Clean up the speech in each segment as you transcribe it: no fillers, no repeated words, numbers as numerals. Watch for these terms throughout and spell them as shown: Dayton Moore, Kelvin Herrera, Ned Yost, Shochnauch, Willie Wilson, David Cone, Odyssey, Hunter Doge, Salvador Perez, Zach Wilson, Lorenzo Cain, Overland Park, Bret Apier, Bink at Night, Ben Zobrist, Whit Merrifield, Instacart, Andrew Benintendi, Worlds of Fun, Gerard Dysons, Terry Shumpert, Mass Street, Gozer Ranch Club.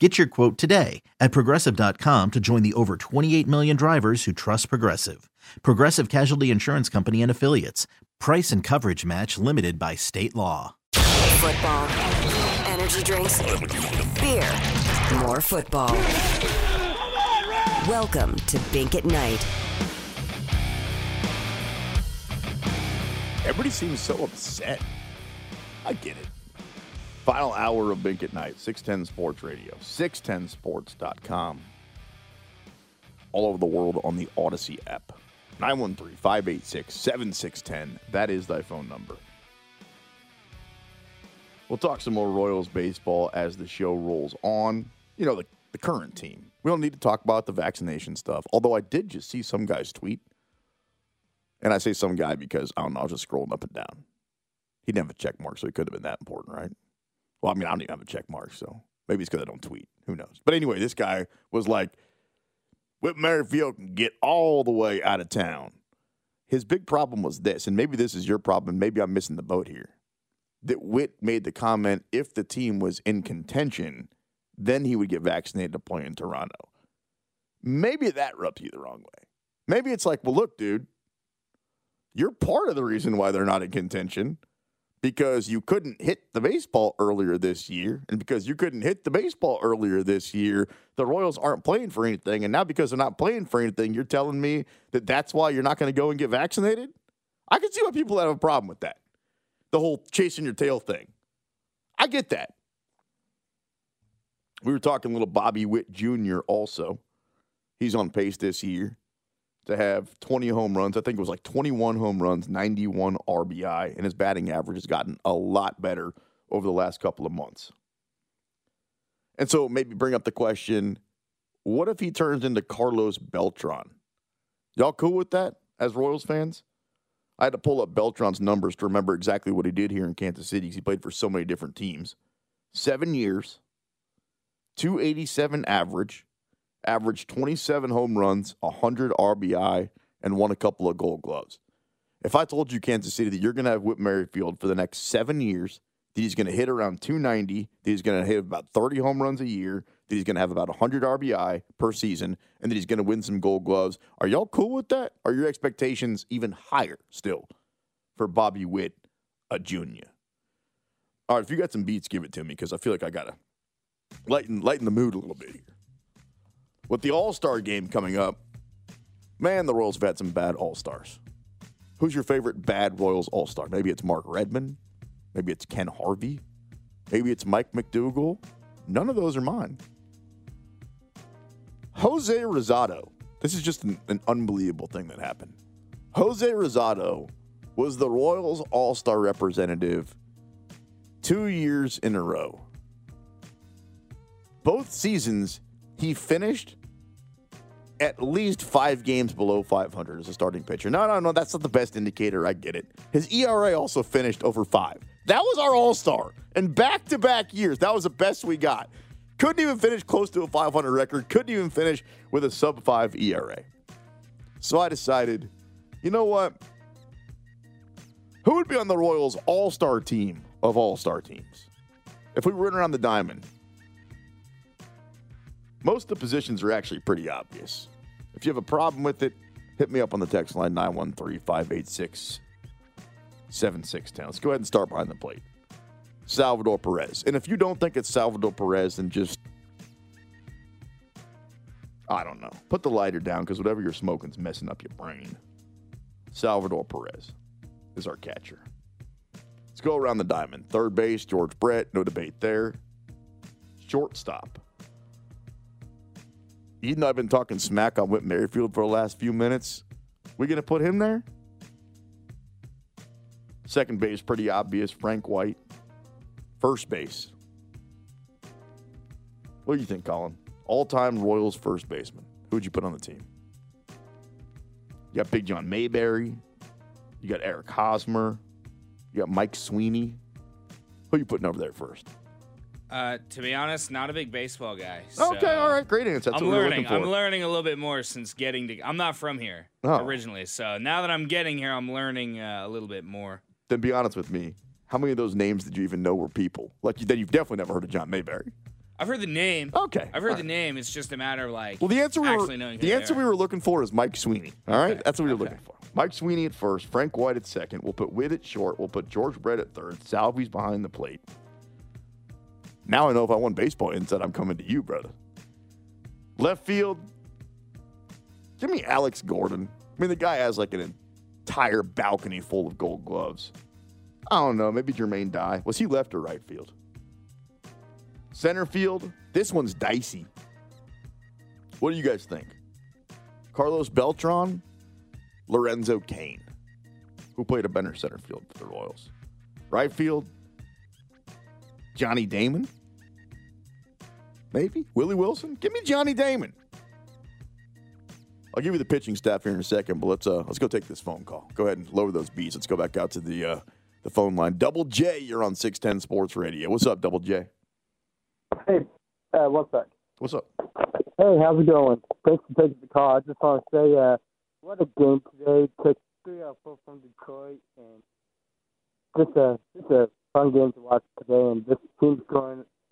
Get your quote today at Progressive.com to join the over 28 million drivers who trust Progressive. Progressive Casualty Insurance Company and Affiliates. Price and coverage match limited by state law. Football. Energy drinks. Beer. More football. Welcome to Bink at Night. Everybody seems so upset. I get it. Final hour of Bink at Night, 610 Sports Radio, 610sports.com. All over the world on the Odyssey app. 913-586-7610. That is thy phone number. We'll talk some more Royals baseball as the show rolls on. You know, the current team. We don't need to talk about the vaccination stuff. Although I did just see some guy's tweet. And I say some guy because, I don't know, I was just scrolling up and down. He didn't have a check mark, so it could have been that important, right? Well, I mean, I don't even have a check mark, so maybe it's because I don't tweet. Who knows? But anyway, this guy was like, Whit Merrifield can get all the way out of town. His big problem was this, and maybe this is your problem, maybe I'm missing the boat here, that Whit made the comment if the team was in contention, then he would get vaccinated to play in Toronto. Maybe that rubs you the wrong way. Maybe it's like, well, look, dude, you're part of the reason why they're not in contention. Because you couldn't hit the baseball earlier this year, and because you couldn't hit the baseball earlier this year, the Royals aren't playing for anything, and now because they're not playing for anything, you're telling me that that's why you're not going to go and get vaccinated? I can see why people have a problem with that, the whole chasing your tail thing. I get that. We were talking little Bobby Witt Jr. also. He's on pace this year to have 20 home runs. I think it was like 21 home runs, 91 RBI, and his batting average has gotten a lot better over the last couple of months. And so maybe bring up the question, what if he turns into Carlos Beltran? Y'all cool with that as Royals fans? I had to pull up Beltran's numbers to remember exactly what he did here in Kansas City because he played for so many different teams. 7 years, 287 average, averaged 27 home runs, 100 RBI, and won a couple of Gold Gloves. If I told you, Kansas City, that you're going to have Whit Merrifield for the next 7 years, that he's going to hit around 290, that he's going to hit about 30 home runs a year, that he's going to have about 100 RBI per season, and that he's going to win some Gold Gloves, are y'all cool with that? Are your expectations even higher still for Bobby Witt, a junior? All right, if you got some beats, give it to me, because I feel like I got to lighten the mood a little bit here. With the All-Star game coming up, man, the Royals have had some bad All-Stars. Who's your favorite bad Royals All-Star? Maybe it's Mark Redmond. Maybe it's Ken Harvey. Maybe it's Mike McDougal. None of those are mine. Jose Rosado. This is just an unbelievable thing that happened. Jose Rosado was the Royals All-Star representative 2 years in a row. Both seasons, he finished at least 5 games below 500 as a starting pitcher. No, that's not the best indicator. I get it. His ERA also finished over 5. That was our all-star. And back-to-back years, that was the best we got. Couldn't even finish close to a 500 record. Couldn't even finish with a sub-5 ERA. So I decided, you know what? Who would be on the Royals all-star team of all-star teams? If we were running around the diamond, most of the positions are actually pretty obvious. If you have a problem with it, hit me up on the text line, 913-586-7610. Let's go ahead and start behind the plate. Salvador Perez. And if you don't think it's Salvador Perez, then just I don't know. Put the lighter down because whatever you're smoking is messing up your brain. Salvador Perez is our catcher. Let's go around the diamond. Third base, George Brett. No debate there. Shortstop. Eden, I've been talking smack on Whit Merrifield for the last few minutes. We going to put him there? Second base, pretty obvious. Frank White. First base. What do you think, Colin? All-time Royals first baseman. Who would you put on the team? You got Big John Mayberry. You got Eric Hosmer. You got Mike Sweeney. Who are you putting over there first? To be honest, not a big baseball guy. So okay, all right, great answer. That's I'm what learning. We're looking for. I'm learning a little bit more since getting to. I'm not from here originally, so now that I'm getting here, I'm learning a little bit more. Then be honest with me. How many of those names did you even know were people? Like that you've definitely never heard of John Mayberry. I've heard the name. Okay. I've heard the name. It's just a matter of like. Well, the answer we were looking for is Mike Sweeney. All right, okay. That's what we were looking for. Mike Sweeney at first, Frank White at second. We'll put Witt at short. We'll put George Brett at third. Salvy's behind the plate. Now I know if I want baseball insight, I'm coming to you, brother. Left field, give me Alex Gordon. I mean, the guy has like an entire balcony full of gold gloves. I don't know. Maybe Jermaine Dye. Was he left or right field? Center field, this one's dicey. What do you guys think? Carlos Beltran, Lorenzo Cain. Who played a better center field for the Royals? Right field, Johnny Damon? Maybe? Willie Wilson? Give me Johnny Damon. I'll give you the pitching staff here in a second, but let's go take this phone call. Go ahead and lower those beats. Let's go back out to the phone line. Double J, you're on 610 Sports Radio. What's up, Double J? Hey, what's up? What's up? Hey, how's it going? Thanks for taking the call. I just want to say what a game today. Took 3 out of 4 from Detroit, and just a fun game to watch today, and this team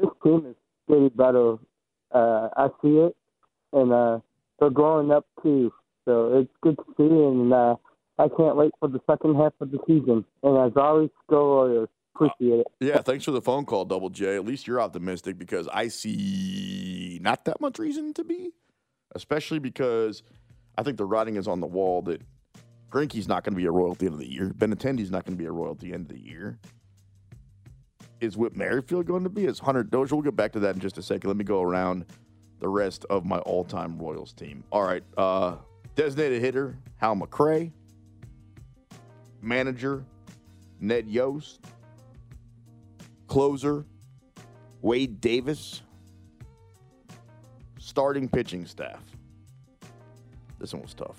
is getting better. I see it, and they're growing up too, so it's good to see, and I can't wait for the second half of the season. And as always, go Warriors. Appreciate it. Yeah, thanks for the phone call, Double J. At least you're optimistic, because I see not that much reason to be, especially because I think the writing is on the wall that Greinke's not going to be a Royal at the end of the year. Benintendi's not going to be a Royal at the end of the year. Is Whit Merrifield going to be? Is Hunter Doge? We'll get back to that in just a second. Let me go around the rest of my all-time Royals team. All right. Designated hitter, Hal McCray. Manager, Ned Yost. Closer, Wade Davis. Starting pitching staff. This one was tough.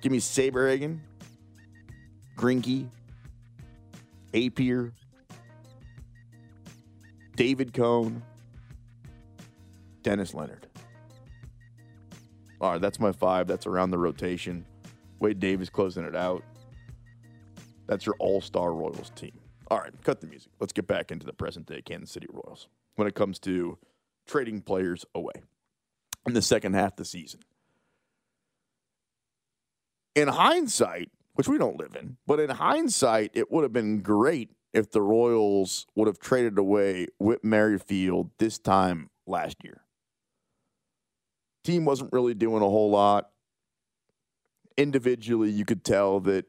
Give me Saberhagen, Greinke, Apier, David Cone, Dennis Leonard. All right, that's my 5. That's around the rotation. Wade Davis closing it out. That's your all-star Royals team. All right, cut the music. Let's get back into the present-day Kansas City Royals when it comes to trading players away in the second half of the season. In hindsight, which we don't live in, but in hindsight, it would have been great if the Royals would have traded away Whit Merrifield this time last year. Team wasn't really doing a whole lot. Individually, you could tell that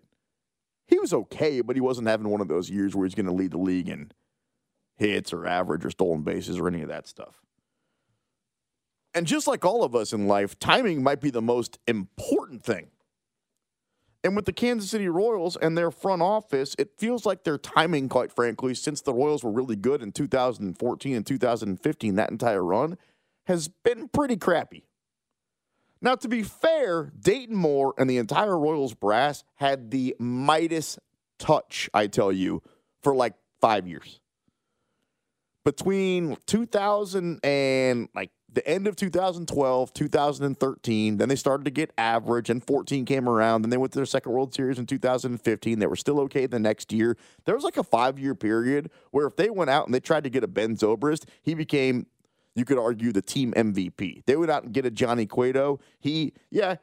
he was okay, but he wasn't having one of those years where he's going to lead the league in hits or average or stolen bases or any of that stuff. And just like all of us in life, timing might be the most important thing. And with the Kansas City Royals and their front office, it feels like their timing, quite frankly, since the Royals were really good in 2014 and 2015, that entire run, has been pretty crappy. Now, to be fair, Dayton Moore and the entire Royals brass had the Midas touch, I tell you, for like 5 years. Between 2000 and like the end of 2012, 2013, then they started to get average, and 14 came around. Then they went to their second World Series in 2015. They were still okay the next year. There was like a 5-year period where if they went out and they tried to get a Ben Zobrist, he became, you could argue, the team MVP. They went out and get a Johnny Cueto. He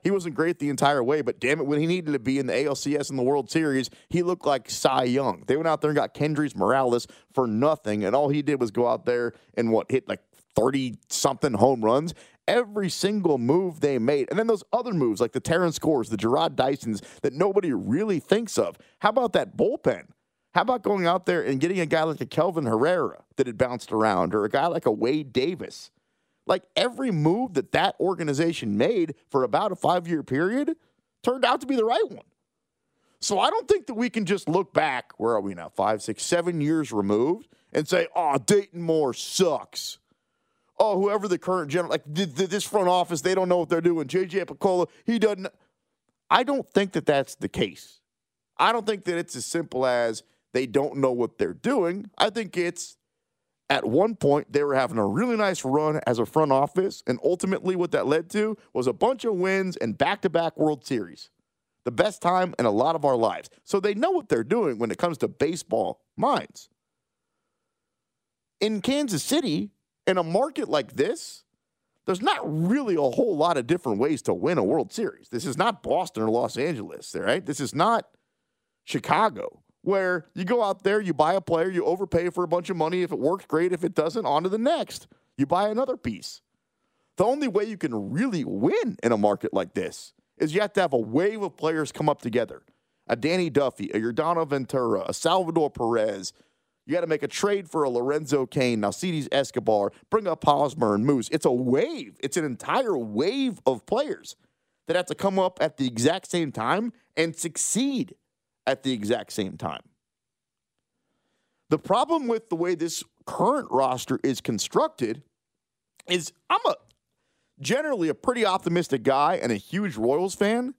wasn't great the entire way, but damn it, when he needed to be in the ALCS and the World Series, he looked like Cy Young. They went out there and got Kendrys Morales for nothing, and all he did was go out there and hit like 30-something home runs. Every single move they made. And then those other moves like the Terrence Scores, the Gerard Dysons that nobody really thinks of. How about that bullpen? How about going out there and getting a guy like a Kelvin Herrera that had bounced around or a guy like a Wade Davis? Like every move that that organization made for about a 5-year period turned out to be the right one. So I don't think that we can just look back, where are we now, 5, 6, 7 years removed, and say, oh, Dayton Moore sucks. Oh, whoever the current general, like this front office, they don't know what they're doing. J.J. Piccolo, he doesn't. I don't think that that's the case. I don't think that it's as simple as they don't know what they're doing. I think it's at one point they were having a really nice run as a front office, and ultimately what that led to was a bunch of wins and back-to-back World Series. The best time in a lot of our lives. So they know what they're doing when it comes to baseball minds. In Kansas City, in a market like this, there's not really a whole lot of different ways to win a World Series. This is not Boston or Los Angeles, right? This is not Chicago, where you go out there, you buy a player, you overpay for a bunch of money. If it works, great. If it doesn't, on to the next. You buy another piece. The only way you can really win in a market like this is you have to have a wave of players come up together. A Danny Duffy, a Yordan Ventura, a Salvador Perez. You got to make a trade for a Lorenzo Cain, Nalcides Escobar, bring up Hosmer and Moose. It's a wave. It's an entire wave of players that have to come up at the exact same time and succeed at the exact same time. The problem with the way this current roster is constructed is I'm generally a pretty optimistic guy and a huge Royals fan.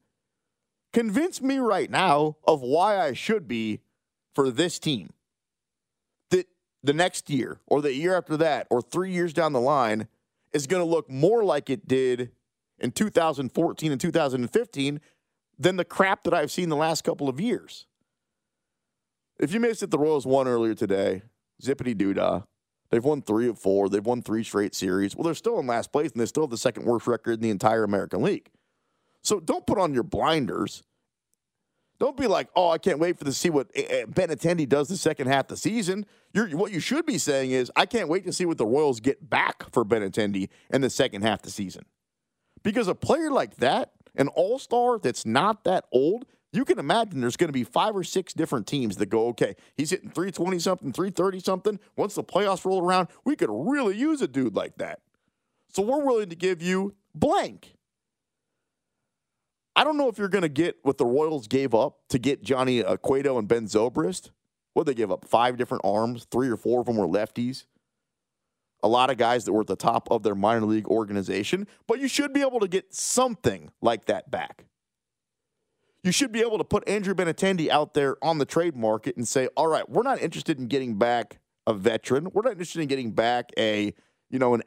Convince me right now of why I should be for this team. The next year or the year after that or 3 years down the line is going to look more like it did in 2014 and 2015 than the crap that I've seen the last couple of years. If you missed it, the Royals won earlier today. Zippity-doo-dah. They've won 3 of 4. They've won 3 straight series. Well, they're still in last place, and they still have the second worst record in the entire American League. So don't put on your blinders. Don't be like, oh, I can't wait to see what Benintendi does the second half of the season. What you should be saying is, I can't wait to see what the Royals get back for Benintendi in the second half of the season. Because a player like that, an all-star that's not that old, you can imagine there's going to be 5 or 6 different teams that go, okay, he's hitting 320-something, 330-something. Once the playoffs roll around, we could really use a dude like that. So we're willing to give you blank. I don't know if you're going to get what the Royals gave up to get Johnny Cueto and Ben Zobrist. What did they give up? 5 different arms. 3 or 4 of them were lefties. A lot of guys that were at the top of their minor league organization. But you should be able to get something like that back. You should be able to put Andrew Benintendi out there on the trade market and say, all right, we're not interested in getting back a veteran. We're not interested in getting back an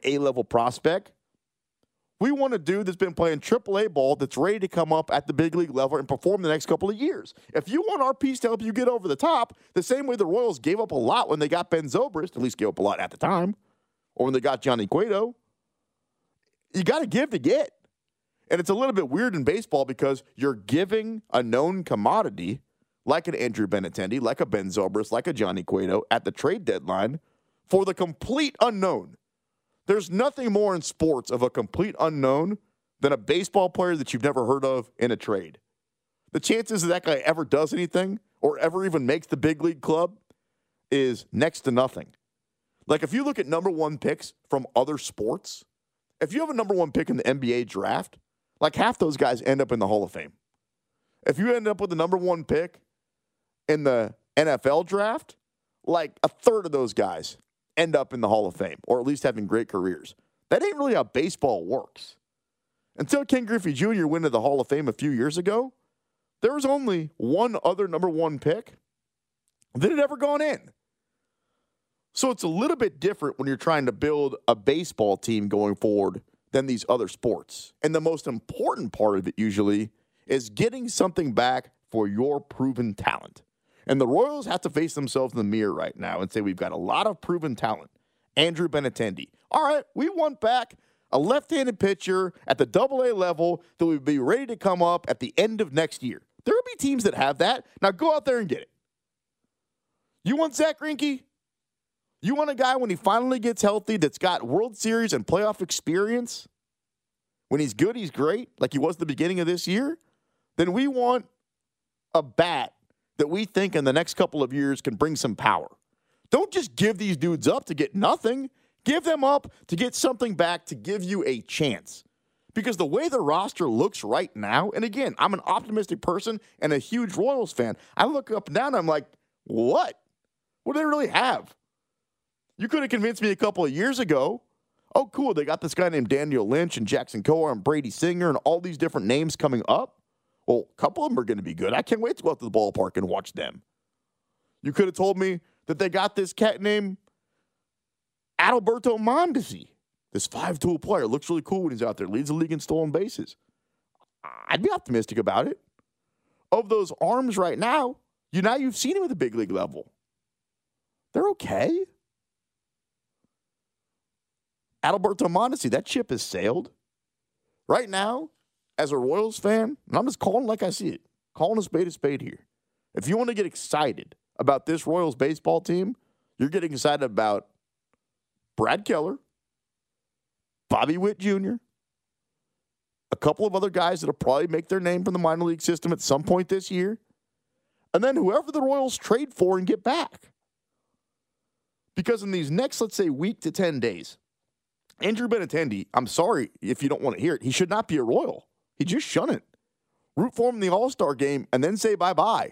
A-level prospect. We want a dude that's been playing AAA ball that's ready to come up at the big league level and perform the next couple of years. If you want our piece to help you get over the top, the same way the Royals gave up a lot when they got Ben Zobrist, at least gave up a lot at the time, or when they got Johnny Cueto, you got to give to get. And it's a little bit weird in baseball because you're giving a known commodity like an Andrew Benintendi, like a Ben Zobrist, like a Johnny Cueto at the trade deadline for the complete unknown. There's nothing more in sports of a complete unknown than a baseball player that you've never heard of in a trade. The chances that guy ever does anything or ever even makes the big league club is next to nothing. Like if you look at number 1 picks from other sports, if you have a number 1 pick in the NBA draft, like half those guys end up in the Hall of Fame. If you end up with the number 1 pick in the NFL draft, like a third of those guys end up in the Hall of Fame, or at least having great careers. That ain't really how baseball works. Until Ken Griffey Jr. went to the Hall of Fame a few years ago, there was only one other number 1 pick that had ever gone in. So it's a little bit different when you're trying to build a baseball team going forward than these other sports. And the most important part of it usually is getting something back for your proven talent. And the Royals have to face themselves in the mirror right now and say, we've got a lot of proven talent. Andrew Benintendi. All right, we want back a left-handed pitcher at the AA level that would be ready to come up at the end of next year. There will be teams that have that. Now go out there and get it. You want Zach Greinke? You want a guy when he finally gets healthy that's got World Series and playoff experience? When he's good, he's great, like he was at the beginning of this year? Then we want a bat that we think in the next couple of years can bring some power. Don't just give these dudes up to get nothing. Give them up to get something back to give you a chance. Because the way the roster looks right now, and again, I'm an optimistic person and a huge Royals fan. I look up and down and I'm like, what? What do they really have? You could have convinced me a couple of years ago, oh, cool, they got this guy named Daniel Lynch and Jackson Coar and Brady Singer and all these different names coming up. Well, a couple of them are going to be good. I can't wait to go out to the ballpark and watch them. You could have told me that they got this cat named Adalberto Mondesi. This 5-tool player looks really cool when he's out there, leads the league in stolen bases. I'd be optimistic about it. Of those arms right now, you've seen him at the big league level. They're okay. Adalberto Mondesi, that ship has sailed. Right now, as a Royals fan, and I'm just calling like I see it, calling a spade here. If you want to get excited about this Royals baseball team, you're getting excited about Brad Keller, Bobby Witt Jr., a couple of other guys that'll probably make their name from the minor league system at some point this year, and then whoever the Royals trade for and get back. Because in these next, let's say, week to 10 days, Andrew Benintendi, I'm sorry if you don't want to hear it, he should not be a Royal. He just shouldn't. Root for him in the All-Star game and then say bye-bye.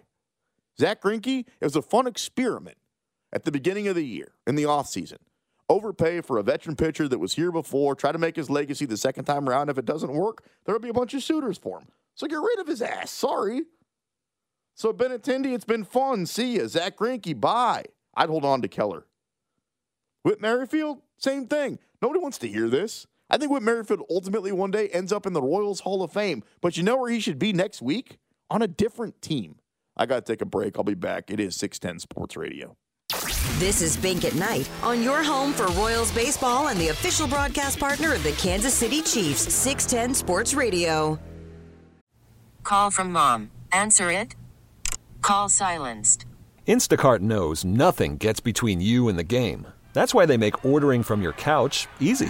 Zach Greinke, it was a fun experiment at the beginning of the year in the offseason. Overpay for a veteran pitcher that was here before, try to make his legacy the second time around. If it doesn't work, there'll be a bunch of suitors for him. So get rid of his ass. Sorry. So Benintendi, it's been fun. See ya. Zach Greinke, bye. I'd hold on to Keller. Whit Merrifield, same thing. Nobody wants to hear this. I think Whit Merrifield ultimately one day ends up in the Royals Hall of Fame, but you know where he should be next week? On a different team. I got to take a break. I'll be back. It is 610 Sports Radio. This is Bink at Night on your home for Royals baseball and the official broadcast partner of the Kansas City Chiefs, 610 Sports Radio. Call from mom. Answer it. Call silenced. Instacart knows nothing gets between you and the game. That's why they make ordering from your couch easy.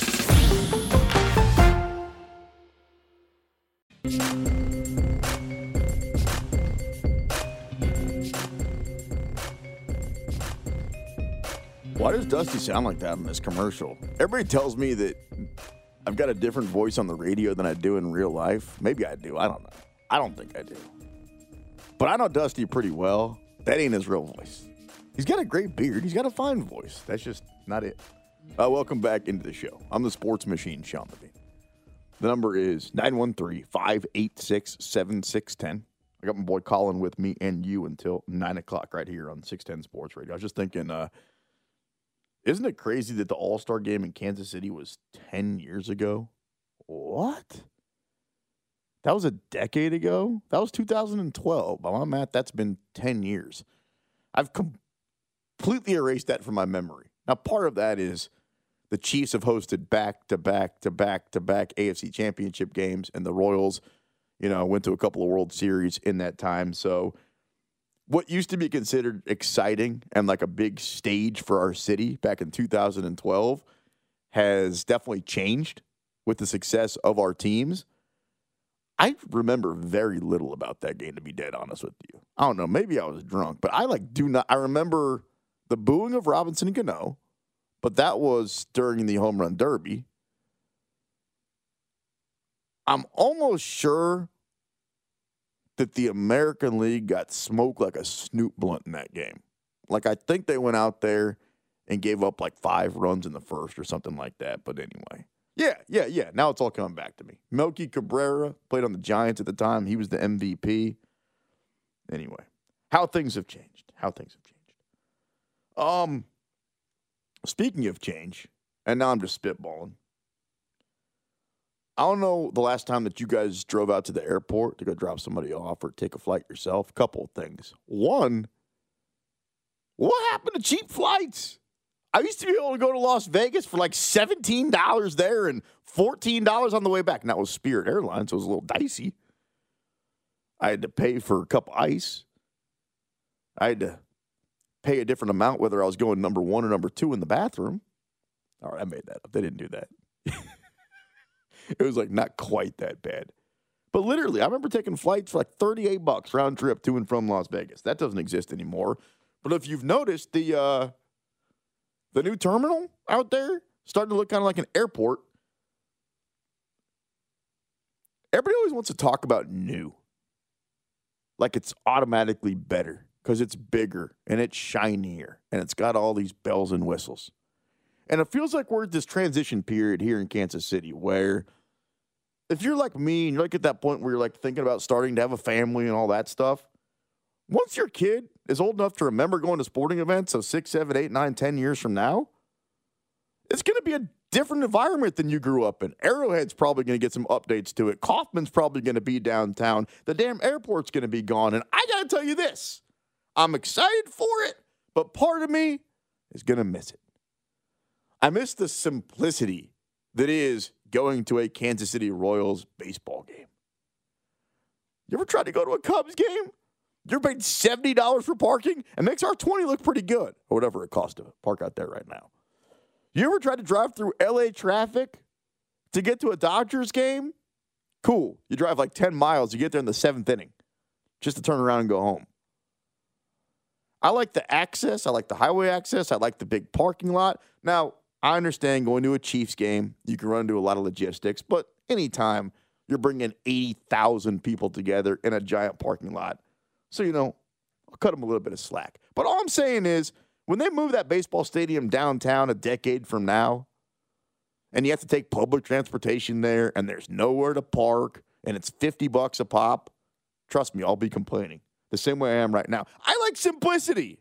Why does Dusty sound like that in this commercial? Everybody tells me that I've got a different voice on the radio than I do in real life. Maybe I do. I don't know. I don't think I do. But I know Dusty pretty well. That ain't his real voice. He's got a great beard. He's got a fine voice. That's just not it. Welcome back into the show. I'm the sports machine, Sean Levine. The number is 913-586-7610. I got my boy Colin with me and you until 9 o'clock right here on 610 Sports Radio. I was just thinking... Isn't it crazy that the All-Star game in Kansas City was 10 years ago? What? That was a decade ago? That was 2012. By my math, that's been 10 years. I've completely erased that from my memory. Now, part of that is the Chiefs have hosted back-to-back AFC Championship games, and the Royals, went to a couple of World Series in that time. So what used to be considered exciting and like a big stage for our city back in 2012 has definitely changed with the success of our teams. I remember very little about that game, to be dead honest with you. I don't know. Maybe I was drunk, but I remember the booing of Robinson and Cano, but that was during the home run derby. I'm almost sure that the American League got smoked like a Snoop Blunt in that game. Like, I think they went out there and gave up like 5 runs in the first or something like that. But anyway, yeah. Now it's all coming back to me. Melky Cabrera played on the Giants at the time. He was the MVP. Anyway, how things have changed. Speaking of change, and now I'm just spitballing. I don't know the last time that you guys drove out to the airport to go drop somebody off or take a flight yourself. A couple of things. One, what happened to cheap flights? I used to be able to go to Las Vegas for like $17 there and $14 on the way back. And that was Spirit Airlines, so it was a little dicey. I had to pay for a cup of ice. I had to pay a different amount whether I was going number one or number two in the bathroom. All right, I made that up. They didn't do that. It was like not quite that bad. But literally, I remember taking flights for like $38 round trip to and from Las Vegas. That doesn't exist anymore. But if you've noticed, the new terminal out there starting to look kind of like an airport. Everybody always wants to talk about new. Like it's automatically better because it's bigger and it's shinier and it's got all these bells and whistles. And it feels like we're at this transition period here in Kansas City where if you're like me and you're like at that point where you're like thinking about starting to have a family and all that stuff, once your kid is old enough to remember going to sporting events, so 6, 7, 8, 9, 10 years from now, it's going to be a different environment than you grew up in. Arrowhead's probably going to get some updates to it. Kaufman's probably going to be downtown. The damn airport's going to be gone. And I got to tell you this, I'm excited for it, but part of me is going to miss it. I miss the simplicity that is going to a Kansas City Royals baseball game. You ever tried to go to a Cubs game? You're paid $70 for parking? It makes our 20 look pretty good, or whatever it costs to park out there right now. You ever tried to drive through LA traffic to get to a Dodgers game? Cool. You drive like 10 miles. You get there in the 7th inning just to turn around and go home. I like the access. I like the highway access. I like the big parking lot. Now, I understand going to a Chiefs game, you can run into a lot of logistics, but anytime you're bringing 80,000 people together in a giant parking lot, so, you know, I'll cut them a little bit of slack. But all I'm saying is when they move that baseball stadium downtown a decade from now and you have to take public transportation there and there's nowhere to park and it's $50 a pop, trust me, I'll be complaining the same way I am right now. I like simplicity.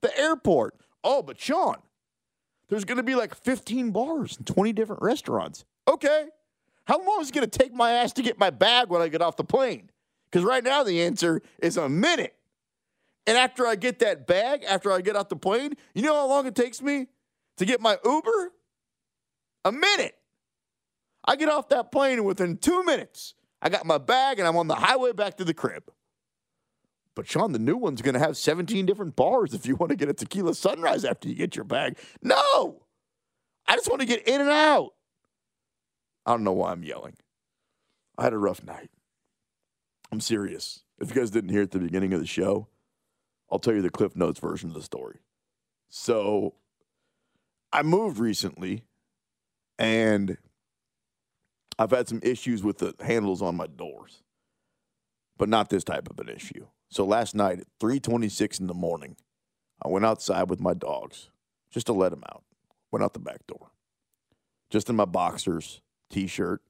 The airport. Oh, but Sean, there's going to be like 15 bars and 20 different restaurants. Okay. How long is it going to take my ass to get my bag when I get off the plane? Because right now the answer is a minute. And after I get that bag, after I get off the plane, you know how long it takes me to get my Uber? A minute. I get off that plane and within 2 minutes, I got my bag and I'm on the highway back to the crib. But, Sean, the new one's going to have 17 different bars if you want to get a tequila sunrise after you get your bag. No! I just want to get in and out. I don't know why I'm yelling. I had a rough night. I'm serious. If you guys didn't hear at the beginning of the show, I'll tell you the Cliff Notes version of the story. So, I moved recently, and I've had some issues with the handles on my doors. But not this type of an issue. So last night at 3:26 in the morning, I went outside with my dogs just to let them out. Went out the back door. Just in my boxers, T-shirt,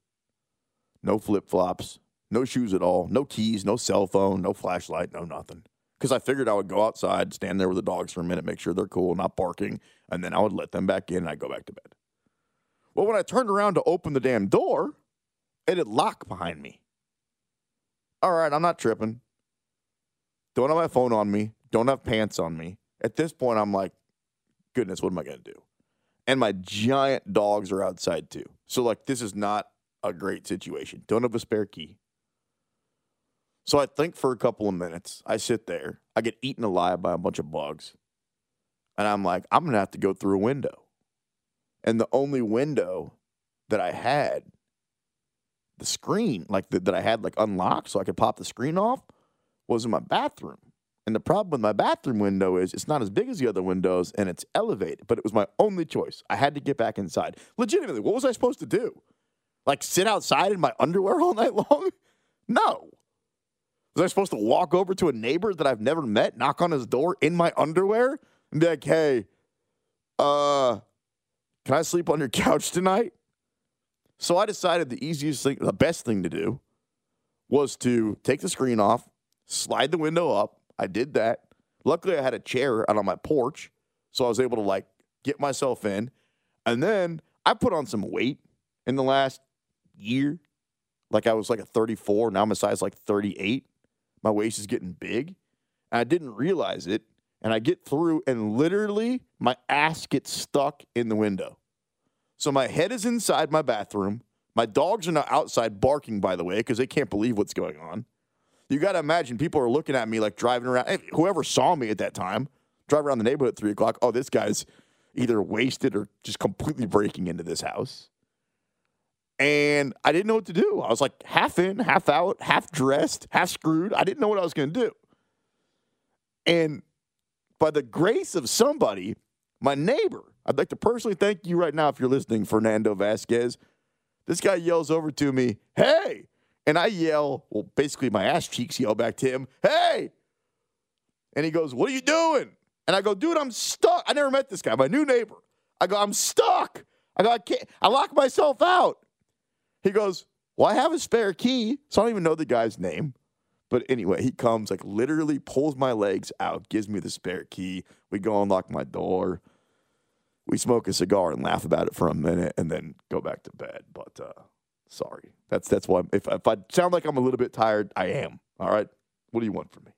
no flip-flops, no shoes at all, no keys, no cell phone, no flashlight, no nothing. Because I figured I would go outside, stand there with the dogs for a minute, make sure they're cool, not barking, and then I would let them back in and I'd go back to bed. Well, when I turned around to open the damn door, it had locked behind me. All right, I'm not tripping. Don't have my phone on me. Don't have pants on me. At this point, I'm like, goodness, what am I going to do? And my giant dogs are outside too. So, like, this is not a great situation. Don't have a spare key. So I think for a couple of minutes, I sit there. I get eaten alive by a bunch of bugs. And I'm like, I'm going to have to go through a window. And the only window that I had, the screen, like that I had like unlocked so I could pop the screen off, was in my bathroom. And the problem with my bathroom window is it's not as big as the other windows and it's elevated, but it was my only choice. I had to get back inside. Legitimately, what was I supposed to do? Like sit outside in my underwear all night long? No. Was I supposed to walk over to a neighbor that I've never met, knock on his door in my underwear, and be like, hey, can I sleep on your couch tonight? So I decided the easiest thing, the best thing to do was to take the screen off, slide the window up. I did that. Luckily, I had a chair out on my porch, so I was able to, like, get myself in. And then I put on some weight in the last year. Like, I was, like, a 34. Now I'm a size, like, 38. My waist is getting big. And I didn't realize it. And I get through, and literally my ass gets stuck in the window. So my head is inside my bathroom. My dogs are now outside barking, by the way, because they can't believe what's going on. You got to imagine people are looking at me like driving around. Whoever saw me at that time, drive around the neighborhood at 3 o'clock, oh, this guy's either wasted or just completely breaking into this house. And I didn't know what to do. I was like half in, half out, half dressed, half screwed. I didn't know what I was going to do. And by the grace of somebody, my neighbor, I'd like to personally thank you right now if you're listening, Fernando Vasquez. This guy yells over to me, hey. And I yell, well, basically my ass cheeks yell back to him, hey. And he goes, what are you doing? And I go, dude, I'm stuck. I never met this guy, my new neighbor. I go, I'm stuck. I go, I can't. I locked myself out. He goes, well, I have a spare key. So I don't even know the guy's name. But anyway, he comes, like literally pulls my legs out, gives me the spare key. We go unlock my door. We smoke a cigar and laugh about it for a minute and then go back to bed. But, sorry. That's why if I sound like I'm a little bit tired, I am. All right? What do you want from me?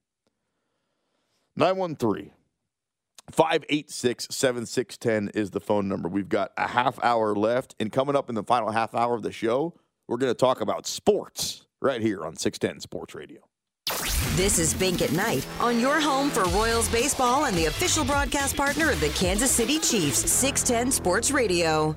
913-586-7610 is the phone number. We've got a half hour left, and coming up in the final half hour of the show, we're going to talk about sports right here on 610 Sports Radio. This is Bink at Night on your home for Royals baseball and the official broadcast partner of the Kansas City Chiefs, 610 Sports Radio.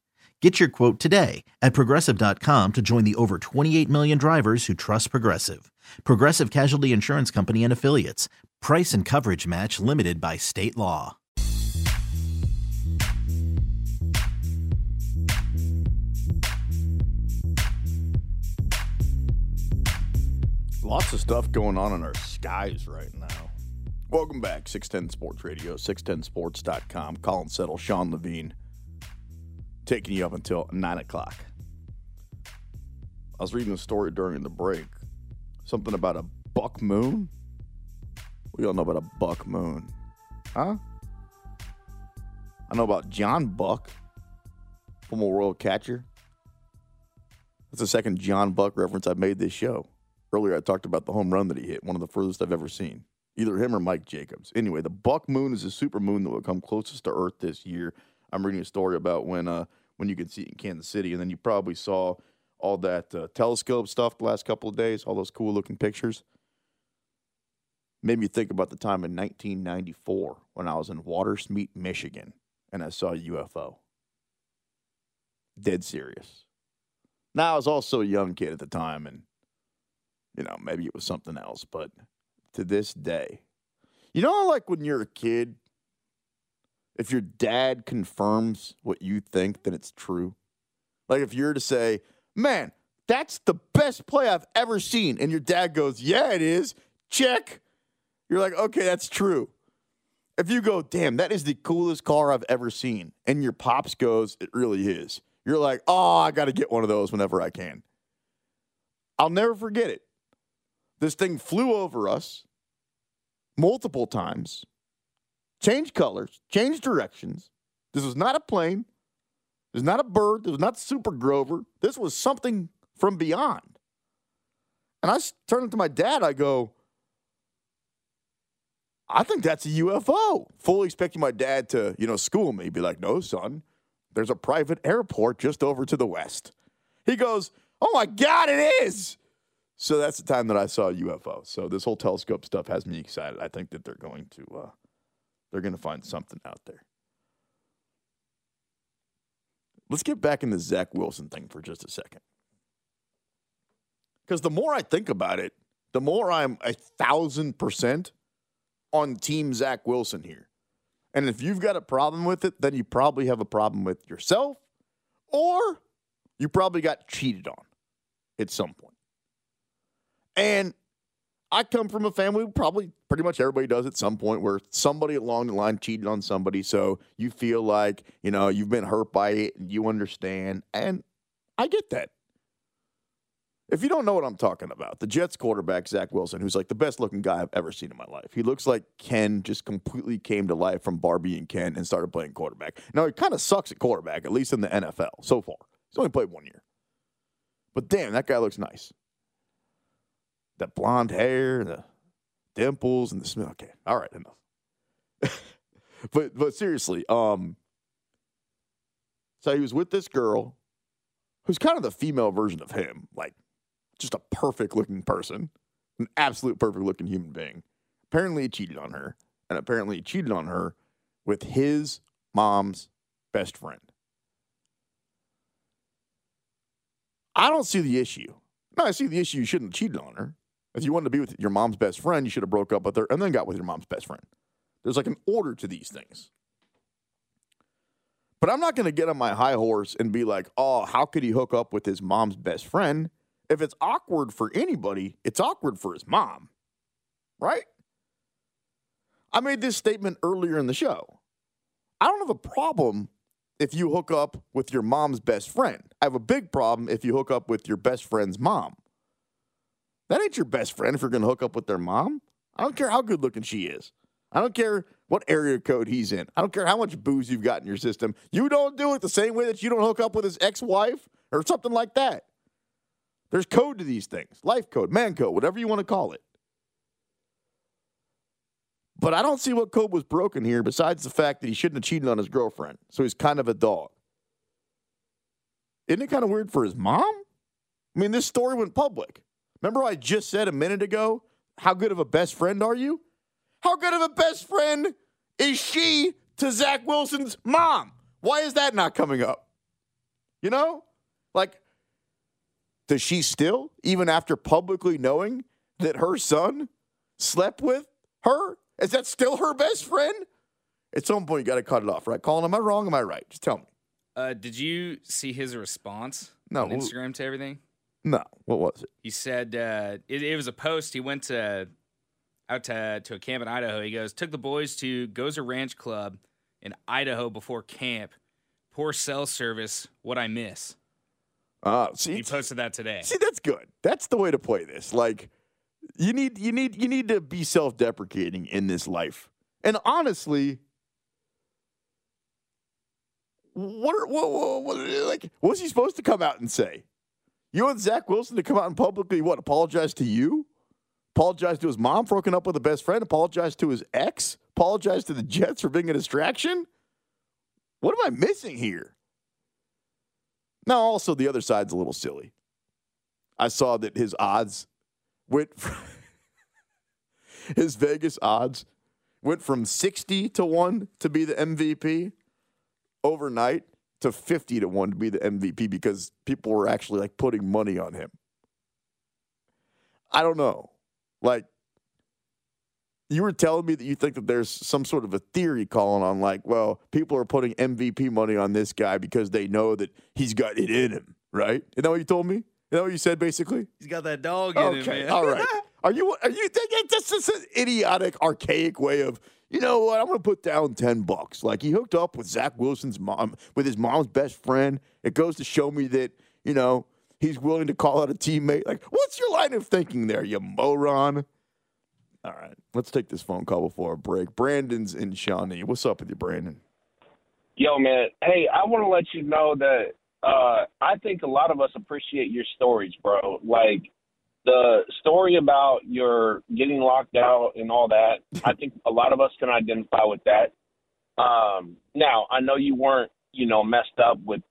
Get your quote today at Progressive.com to join the over 28 million drivers who trust Progressive. Progressive Casualty Insurance Company and Affiliates. Price and coverage match limited by state law. Lots of stuff going on in our skies right now. Welcome back, 610 Sports Radio, 610sports.com. Colin Settle, Sean Levine. Taking you up until 9 o'clock. I was reading a story during the break. Something about a buck moon. We all know about a buck moon. Huh? I know about John Buck, former Royal catcher. That's the second John Buck reference I've made this show. Earlier I talked about the home run that he hit, one of the furthest I've ever seen. Either him or Mike Jacobs. Anyway, the buck moon is a supermoon that will come closest to Earth this year. I'm reading a story about when you can see it in Kansas City, and then you probably saw all that telescope stuff the last couple of days, all those cool-looking pictures. Made me think about the time in 1994 when I was in Watersmeet, Michigan, and I saw a UFO. Dead serious. Now, I was also a young kid at the time, and, you know, maybe it was something else, but to this day. You know, like when you're a kid, if your dad confirms what you think, then it's true. Like if you were to say, man, that's the best play I've ever seen. And your dad goes, yeah, it is. Check. You're like, okay, that's true. If you go, damn, that is the coolest car I've ever seen. And your pops goes, it really is. You're like, oh, I got to get one of those whenever I can. I'll never forget it. This thing flew over us multiple times. Changed colors, changed directions. This was not a plane. It was not a bird. It was not Super Grover. This was something from beyond. And I turned to my dad. I go, I think that's a UFO. Fully expecting my dad to, school me. Be like, no, son, there's a private airport just over to the west. He goes, oh, my God, it is. So that's the time that I saw a UFO. So this whole telescope stuff has me excited. I think that they're going to find something out there. Let's get back into the Zach Wilson thing for just a second. Because the more I think about it, the more I'm 1,000% on Team Zach Wilson here. And if you've got a problem with it, then you probably have a problem with yourself, or you probably got cheated on at some point. And I come from a family, probably pretty much everybody does at some point, where somebody along the line cheated on somebody. So you feel like, you've been hurt by it and you understand. And I get that. If you don't know what I'm talking about, the Jets quarterback, Zach Wilson, who's like the best looking guy I've ever seen in my life. He looks like Ken, just completely came to life from Barbie and Ken and started playing quarterback. Now, he kind of sucks at quarterback, at least in the NFL so far. He's only played 1 year. But damn, that guy looks nice. That blonde hair, the dimples, and the smell. Okay, all right, enough. But seriously, so he was with this girl who's kind of the female version of him, like just a perfect-looking person, an absolute perfect-looking human being. Apparently he cheated on her, and apparently he cheated on her with his mom's best friend. I don't see the issue. No, I see the issue. You shouldn't have cheated on her. If you wanted to be with your mom's best friend, you should have broke up with her and then got with your mom's best friend. There's like an order to these things. But I'm not going to get on my high horse and be like, oh, how could he hook up with his mom's best friend? If it's awkward for anybody, it's awkward for his mom, right? I made this statement earlier in the show. I don't have a problem if you hook up with your mom's best friend. I have a big problem if you hook up with your best friend's mom. That ain't your best friend if you're going to hook up with their mom. I don't care how good looking she is. I don't care what area code he's in. I don't care how much booze you've got in your system. You don't do it the same way that you don't hook up with his ex-wife or something like that. There's code to these things. Life code, man code, whatever you want to call it. But I don't see what code was broken here besides the fact that he shouldn't have cheated on his girlfriend. So he's kind of a dog. Isn't it kind of weird for his mom? I mean, this story went public. Remember I just said a minute ago, how good of a best friend are you? How good of a best friend is she to Zach Wilson's mom? Why is that not coming up? Does she still, even after publicly knowing that her son slept with her, is that still her best friend? At some point, you got to cut it off, right? Colin, am I wrong? Am I right? Just tell me. Did you see his response on Instagram to everything? No. What was it? He said it was a post. He went out to a camp in Idaho. He goes, took the boys to Gozer Ranch Club in Idaho before camp. Poor cell service. What I miss. See, he posted that today. See, that's good. That's the way to play this. You need to be self-deprecating in this life. And honestly, what was he supposed to come out and say? You want Zach Wilson to come out and publicly, apologize to you? Apologize to his mom for hooking up with a best friend? Apologize to his ex? Apologize to the Jets for being a distraction? What am I missing here? Now, also, the other side's a little silly. I saw that his odds went from his Vegas odds went from 60-1 to be the MVP overnight to 50-1 to be the MVP because people were actually putting money on him. I don't know. You were telling me that you think that there's some sort of a theory calling on people are putting MVP money on this guy because they know that he's got it in him, right? Isn't that what you told me? You know what you said, basically? He's got that dog in him, man. All right. Are you thinking this is an idiotic, archaic way of, you know what, I'm going to put down $10. He hooked up with Zach Wilson's mom, with his mom's best friend. It goes to show me that, he's willing to call out a teammate. What's your line of thinking there, you moron? All right. Let's take this phone call before a break. Brandon's in Shawnee. What's up with you, Brandon? Yo, man, hey, I want to let you know that I think a lot of us appreciate your stories, bro. Like, the story about your getting locked out and all that, I think a lot of us can identify with that. Now, I know you weren't, you know, messed up with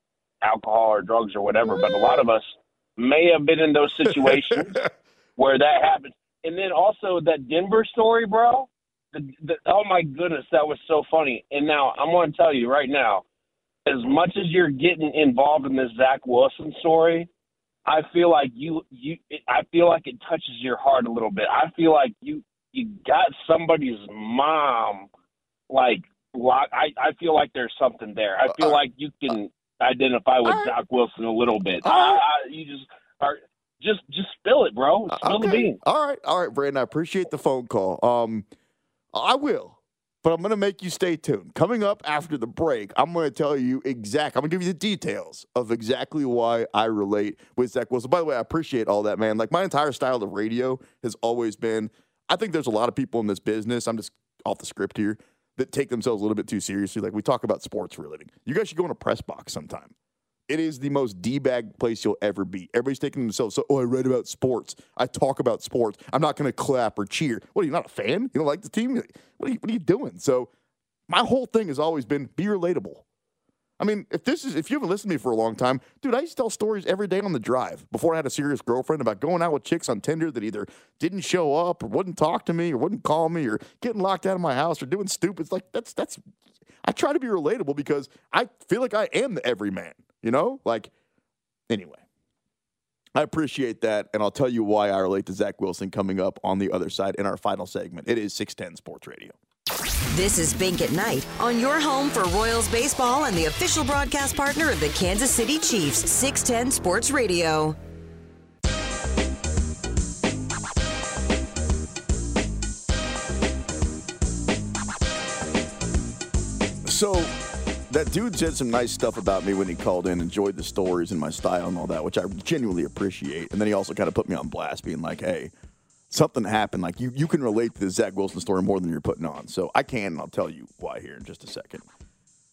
alcohol or drugs or whatever, but a lot of us may have been in those situations where that happens. And then also that Denver story, bro. Oh, my goodness, that was so funny. And now I'm going to tell you right now, as much as you're getting involved in this Zach Wilson story, I feel like I feel like it touches your heart a little bit. I feel like you got somebody's mom, like, I feel like there's something there. I feel like you can identify with Zach Wilson a little bit. You just are just spill it, bro. Spill the beans. All right, Brandon. I appreciate the phone call. I will, but I'm going to make you stay tuned. Coming up after the break, I'm going to tell you I'm going to give you the details of exactly why I relate with Zach Wilson. By the way, I appreciate all that, man. Like, my entire style of radio has always been, I think there's a lot of people in this business, I'm just off the script here, that take themselves a little bit too seriously. Like, we talk about sports relating. You guys should go in a press box sometime. It is the most D-bag place you'll ever be. Everybody's taking themselves, I read about sports. I talk about sports. I'm not going to clap or cheer. What, are you not a fan? You don't like the team? What are you doing? So my whole thing has always been, be relatable. I mean, if you haven't listened to me for a long time, dude, I used to tell stories every day on the drive before I had a serious girlfriend about going out with chicks on Tinder that either didn't show up or wouldn't talk to me or wouldn't call me or getting locked out of my house or doing stupid. It's like, I try to be relatable because I feel like I am the everyman. You know, like, anyway, I appreciate that, and I'll tell you why I relate to Zach Wilson coming up on the other side in our final segment. It is 610 Sports Radio. This is Bink at Night on your home for Royals baseball and the official broadcast partner of the Kansas City Chiefs, 610 Sports Radio. So, that dude said some nice stuff about me when he called in, enjoyed the stories and my style and all that, which I genuinely appreciate. And then he also kind of put me on blast, being like, hey, something happened. Like, you can relate to the Zach Wilson story more than you're putting on. So I can, and I'll tell you why here in just a second.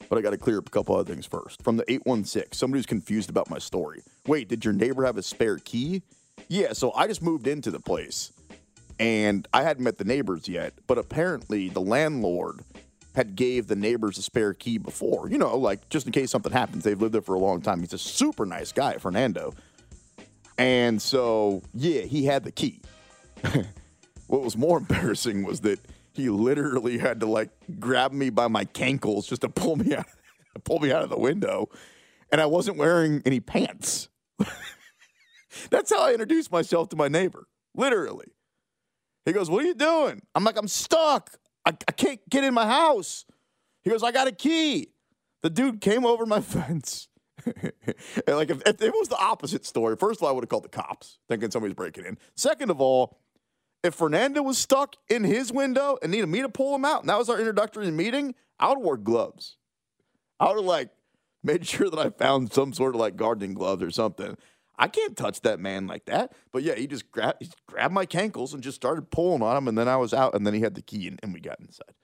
But I got to clear up a couple other things first. From the 816, somebody who's confused about my story. Wait, did your neighbor have a spare key? Yeah, so I just moved into the place, and I hadn't met the neighbors yet, but apparently the landlord had gave the neighbors a spare key before, you know, like, just in case something happens. They've lived there for a long time. He's a super nice guy, Fernando. And so, yeah, he had the key. What was more embarrassing was that he literally had to, like, grab me by my cankles just to pull me out of the window. And I wasn't wearing any pants. That's how I introduced myself to my neighbor, literally. He goes, what are you doing? I'm like, I'm stuck. I can't get in my house. He goes, I got a key. The dude came over my fence. And like, if it was the opposite story, first of all, I would have called the cops, thinking somebody's breaking in. Second of all, if Fernando was stuck in his window and needed me to pull him out, and that was our introductory meeting, I would have wore gloves. I would have, like, made sure that I found some sort of, like, gardening gloves or something. I can't touch that man like that. But, yeah, he just grabbed my cankles and just started pulling on him, and then I was out, and then he had the key, and we got inside.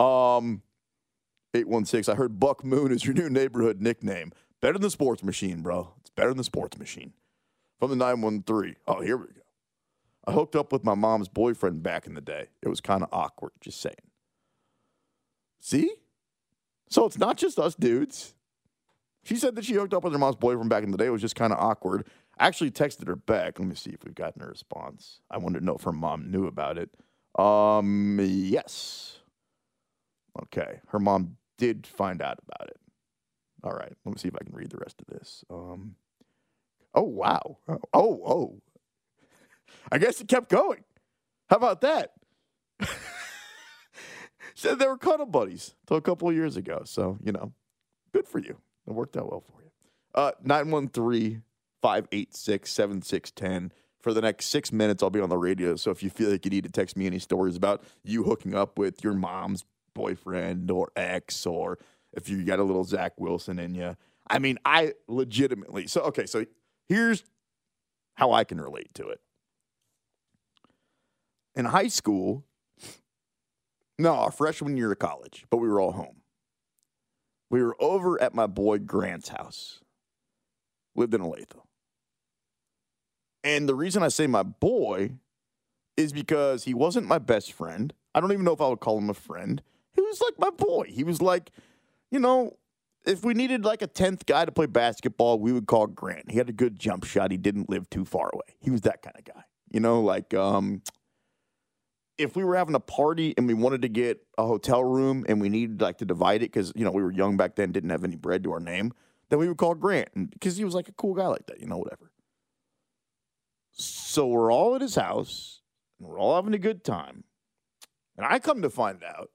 816, I heard Buck Moon is your new neighborhood nickname. Better than the sports machine, bro. It's better than the sports machine. From the 913. Oh, here we go. I hooked up with my mom's boyfriend back in the day. It was kind of awkward, just saying. See? So it's not just us dudes. She said that she hooked up with her mom's boyfriend back in the day. It was just kind of awkward. I actually texted her back. Let me see if we've gotten a response. I wanted to know if her mom knew about it. Yes. Okay. Her mom did find out about it. All right. Let me see if I can read the rest of this. Oh, wow. Oh. I guess it kept going. How about that? Said they were cuddle buddies until a couple of years ago. So, you know, good for you. It worked out well for you. 913-586-7610. For the next 6 minutes, I'll be on the radio. So if you feel like you need to text me any stories about you hooking up with your mom's boyfriend or ex, or if you got a little Zach Wilson in you. I mean, I legitimately. So here's how I can relate to it. In high school, our freshman year of college, but we were all home. We were over at my boy Grant's house. Lived in Olathe. And the reason I say my boy is because he wasn't my best friend. I don't even know if I would call him a friend. He was like my boy. He was like, you know, if we needed like a 10th guy to play basketball, we would call Grant. He had a good jump shot. He didn't live too far away. He was that kind of guy. You know, like if we were having a party and we wanted to get a hotel room and we needed like to divide it because, you know, we were young back then, didn't have any bread to our name, then we would call Grant because he was like a cool guy like that, you know, whatever. So we're all at his house and we're all having a good time. And I come to find out,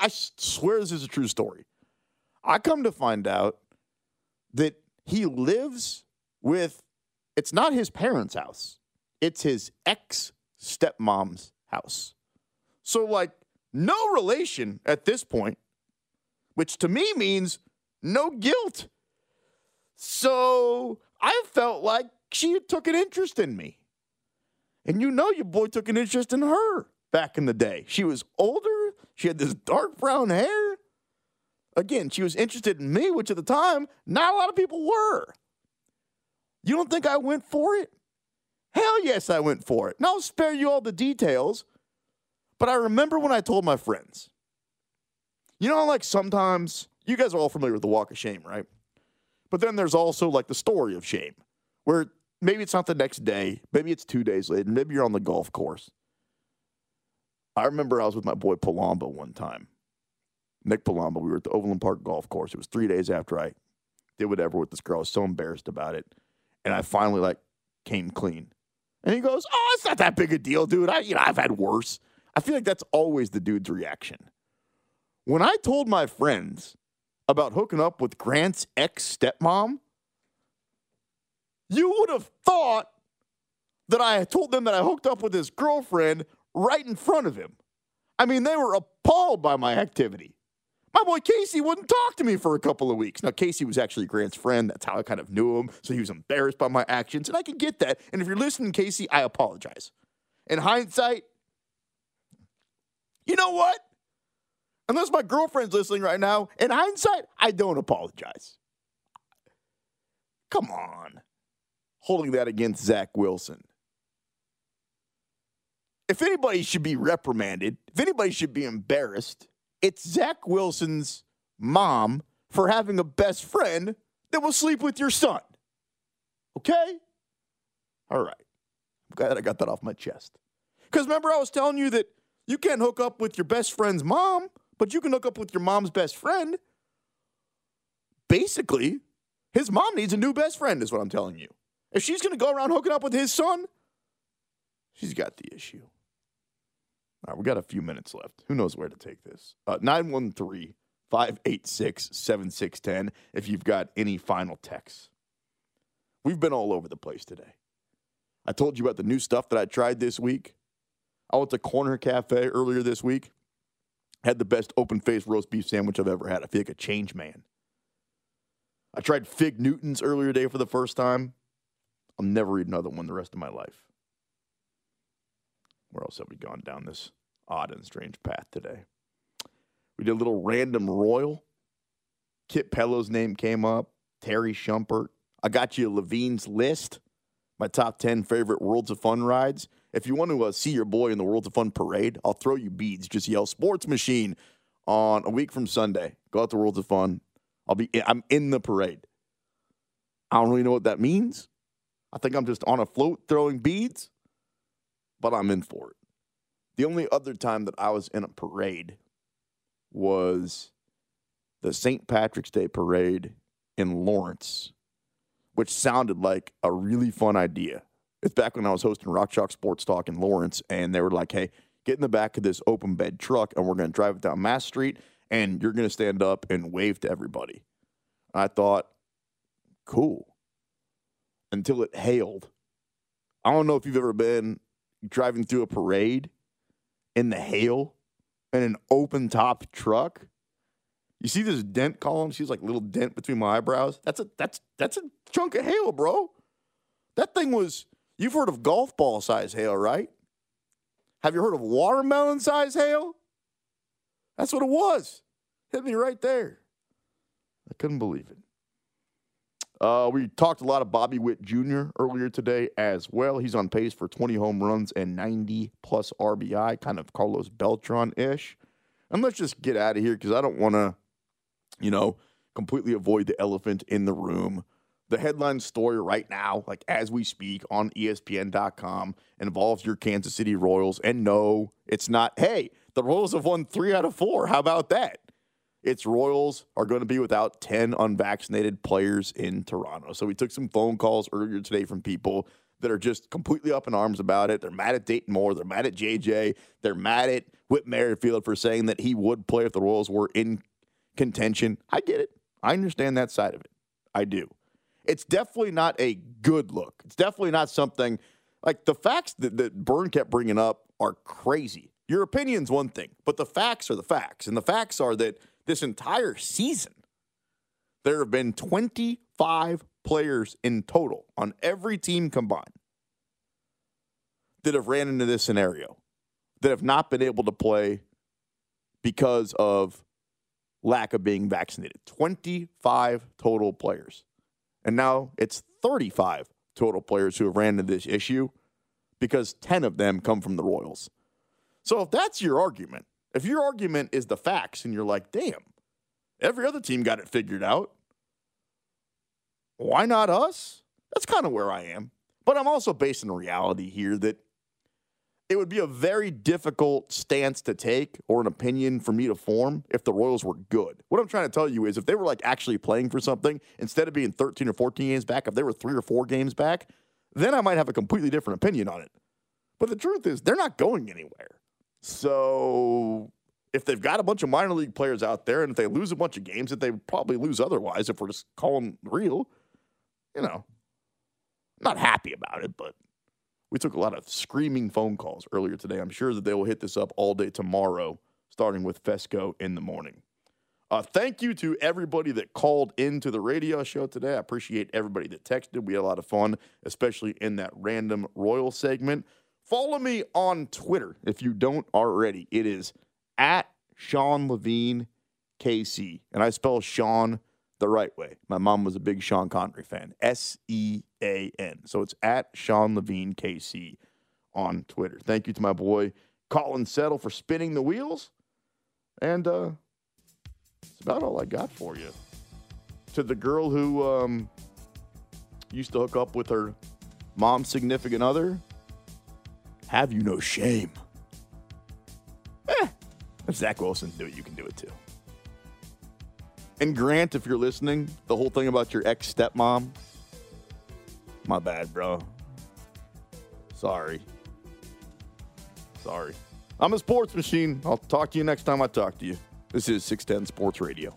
I swear this is a true story. I come to find out that he lives with, it's not his parents' house. It's his ex-stepmom's house. So, like, no relation at this point, which to me means no guilt. So I felt like she took an interest in me. And you know your boy took an interest in her back in the day. She was older. She had this dark brown hair. Again, she was interested in me, which at the time, not a lot of people were. You don't think I went for it? Hell yes, I went for it. And I'll spare you all the details. But I remember when I told my friends. You know, like sometimes, you guys are all familiar with the walk of shame, right? But then there's also like the story of shame, where maybe it's not the next day, maybe it's 2 days later, maybe you're on the golf course. I remember I was with my boy Palombo one time. Nick Palombo, we were at the Overland Park golf course. It was 3 days after I did whatever with this girl. I was so embarrassed about it. And I finally like came clean. And he goes, oh, it's not that big a deal, dude. I've had worse. I feel like that's always the dude's reaction. When I told my friends about hooking up with Grant's ex-stepmom, you would have thought that I had told them that I hooked up with his girlfriend right in front of him. I mean, they were appalled by my activity. My boy Casey wouldn't talk to me for a couple of weeks. Now, Casey was actually Grant's friend. That's how I kind of knew him. So he was embarrassed by my actions. And I can get that. And if you're listening, Casey, I apologize. In hindsight, you know what? Unless my girlfriend's listening right now, in hindsight, I don't apologize. Come on. Holding that against Zach Wilson. If anybody should be reprimanded, if anybody should be embarrassed, it's Zach Wilson's mom for having a best friend that will sleep with your son. Okay? All right. I'm glad I got that off my chest. Because remember I was telling you that you can't hook up with your best friend's mom, but you can hook up with your mom's best friend. Basically, his mom needs a new best friend is what I'm telling you. If she's going to go around hooking up with his son, she's got the issue. All right, we got a few minutes left. Who knows where to take this? 913-586-7610 if you've got any final texts. We've been all over the place today. I told you about the new stuff that I tried this week. I went to Corner Cafe earlier this week. Had the best open-faced roast beef sandwich I've ever had. I feel like a change man. I tried Fig Newtons earlier today for the first time. I'll never eat another one the rest of my life. Where else have we gone down this odd and strange path today? We did a little random Royal. Kit Pello's name came up. Terry Shumpert. I got you Levine's list. My top 10 favorite Worlds of Fun rides. If you want to see your boy in the Worlds of Fun parade, I'll throw you beads. Just yell Sports Machine on a week from Sunday. Go out to Worlds of Fun. I'm in the parade. I don't really know what that means. I think I'm just on a float throwing beads. But I'm in for it. The only other time that I was in a parade was the St. Patrick's Day parade in Lawrence, which sounded like a really fun idea. It's back when I was hosting Rock Chalk Sports Talk in Lawrence, and they were like, hey, get in the back of this open bed truck, and we're going to drive it down Mass Street, and you're going to stand up and wave to everybody. I thought, cool. Until it hailed. I don't know if you've ever been driving through a parade in the hail in an open-top truck. You see this dent column? She's like little dent between my eyebrows. That's a chunk of hail, bro. That thing was, you've heard of golf ball size hail, right? Have you heard of watermelon size hail? That's what it was. Hit me right there. I couldn't believe it. We talked a lot of Bobby Witt Jr. earlier today as well. He's on pace for 20 home runs and 90-plus RBI, kind of Carlos Beltran-ish. And let's just get out of here because I don't want to, completely avoid the elephant in the room. The headline story right now, like as we speak on ESPN.com, involves your Kansas City Royals. And no, it's not, hey, the Royals have won 3 out of 4. How about that? It's Royals are going to be without 10 unvaccinated players in Toronto. So we took some phone calls earlier today from people that are just completely up in arms about it. They're mad at Dayton Moore. They're mad at JJ. They're mad at Whit Merrifield for saying that he would play if the Royals were in contention. I get it. I understand that side of it. I do. It's definitely not a good look. It's definitely not something like the facts that Byrne kept bringing up are crazy. Your opinion's one thing, but the facts are the facts. And the facts are that this entire season, there have been 25 players in total on every team combined that have ran into this scenario, that have not been able to play because of lack of being vaccinated. 25 total players. And now it's 35 total players who have ran into this issue because 10 of them come from the Royals. So if that's your argument, if your argument is the facts and you're like, damn, every other team got it figured out, why not us? That's kind of where I am. But I'm also based in reality here that it would be a very difficult stance to take or an opinion for me to form if the Royals were good. What I'm trying to tell you is if they were like actually playing for something, instead of being 13 or 14 games back, if they were 3 or 4 games back, then I might have a completely different opinion on it. But the truth is they're not going anywhere. So if they've got a bunch of minor league players out there and if they lose a bunch of games that they would probably lose otherwise, if we're just calling real, I'm not happy about it, but we took a lot of screaming phone calls earlier today. I'm sure that they will hit this up all day tomorrow, starting with Fesco in the morning. Thank you to everybody that called into the radio show today. I appreciate everybody that texted. We had a lot of fun, especially in that random Royal segment. Follow me on Twitter if you don't already. It is at Sean Levine KC. And I spell Sean the right way. My mom was a big Sean Connery fan. SEAN. So it's at Sean Levine KC on Twitter. Thank you to my boy Colin Settle for spinning the wheels. And that's about all I got for you. To the girl who used to hook up with her mom's significant other, have you no shame? If Zach Wilson can do it, you can do it too. And Grant, if you're listening, the whole thing about your ex-stepmom, my bad, bro. Sorry. I'm a sports machine. I'll talk to you next time I talk to you. This is 610 Sports Radio.